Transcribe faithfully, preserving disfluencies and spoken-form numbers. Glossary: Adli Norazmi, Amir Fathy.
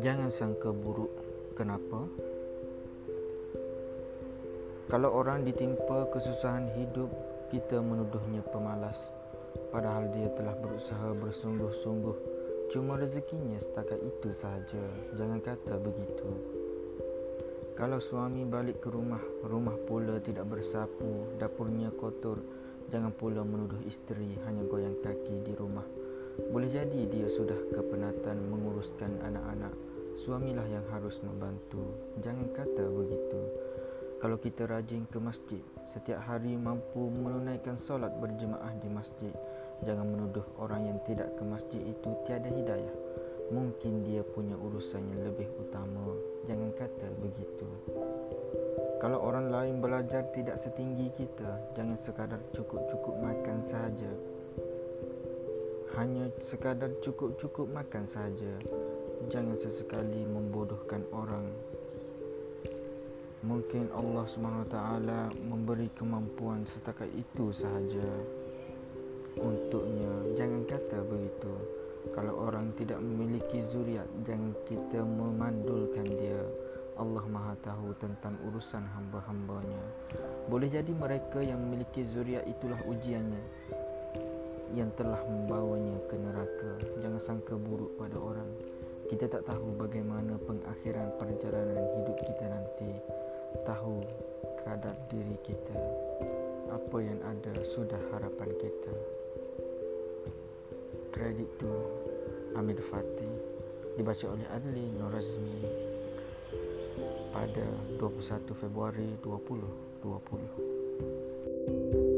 Jangan sangka buruk. Kenapa? Kalau orang ditimpa kesusahan hidup, kita menuduhnya pemalas. Padahal dia telah berusaha bersungguh-sungguh. Cuma rezekinya setakat itu sahaja. Jangan kata begitu. Kalau suami balik ke rumah, rumah pula tidak bersapu, dapurnya kotor, jangan pula menuduh isteri hanya goyang kaki di rumah. Boleh jadi dia sudah kepenatan menguruskan anak-anak. Suamilah yang harus membantu. Jangan kata begitu. Kalau kita rajin ke masjid, setiap hari mampu menunaikan solat berjemaah di masjid, jangan menuduh orang yang tidak ke masjid itu tiada hidayah. Mungkin dia punya urusan yang lebih utama. Jangan kata begitu. Kalau orang lain belajar tidak setinggi kita, jangan sekadar cukup-cukup makan sahaja. Hanya sekadar cukup-cukup makan sahaja. Jangan sesekali membodohkan orang. Mungkin Allah subhanahu wa taala memberi kemampuan setakat itu sahaja untuknya. Jangan kata begitu. Kalau orang tidak memiliki zuriat, jangan kita memandulkan dia. Allah Maha Tahu tentang urusan hamba-hambanya. Boleh jadi mereka yang memiliki zuriat itulah ujiannya yang telah membawanya ke neraka. Jangan sangka buruk pada orang. Kita tak tahu bagaimana pengakhiran perjalanan hidup kita nanti. Tahu kadar diri kita. Apa yang ada sudah harapan kita. Kredit tu Amir Fathy. Dibaca oleh Adli Norazmi pada dua puluh satu Februari dua ribu dua puluh.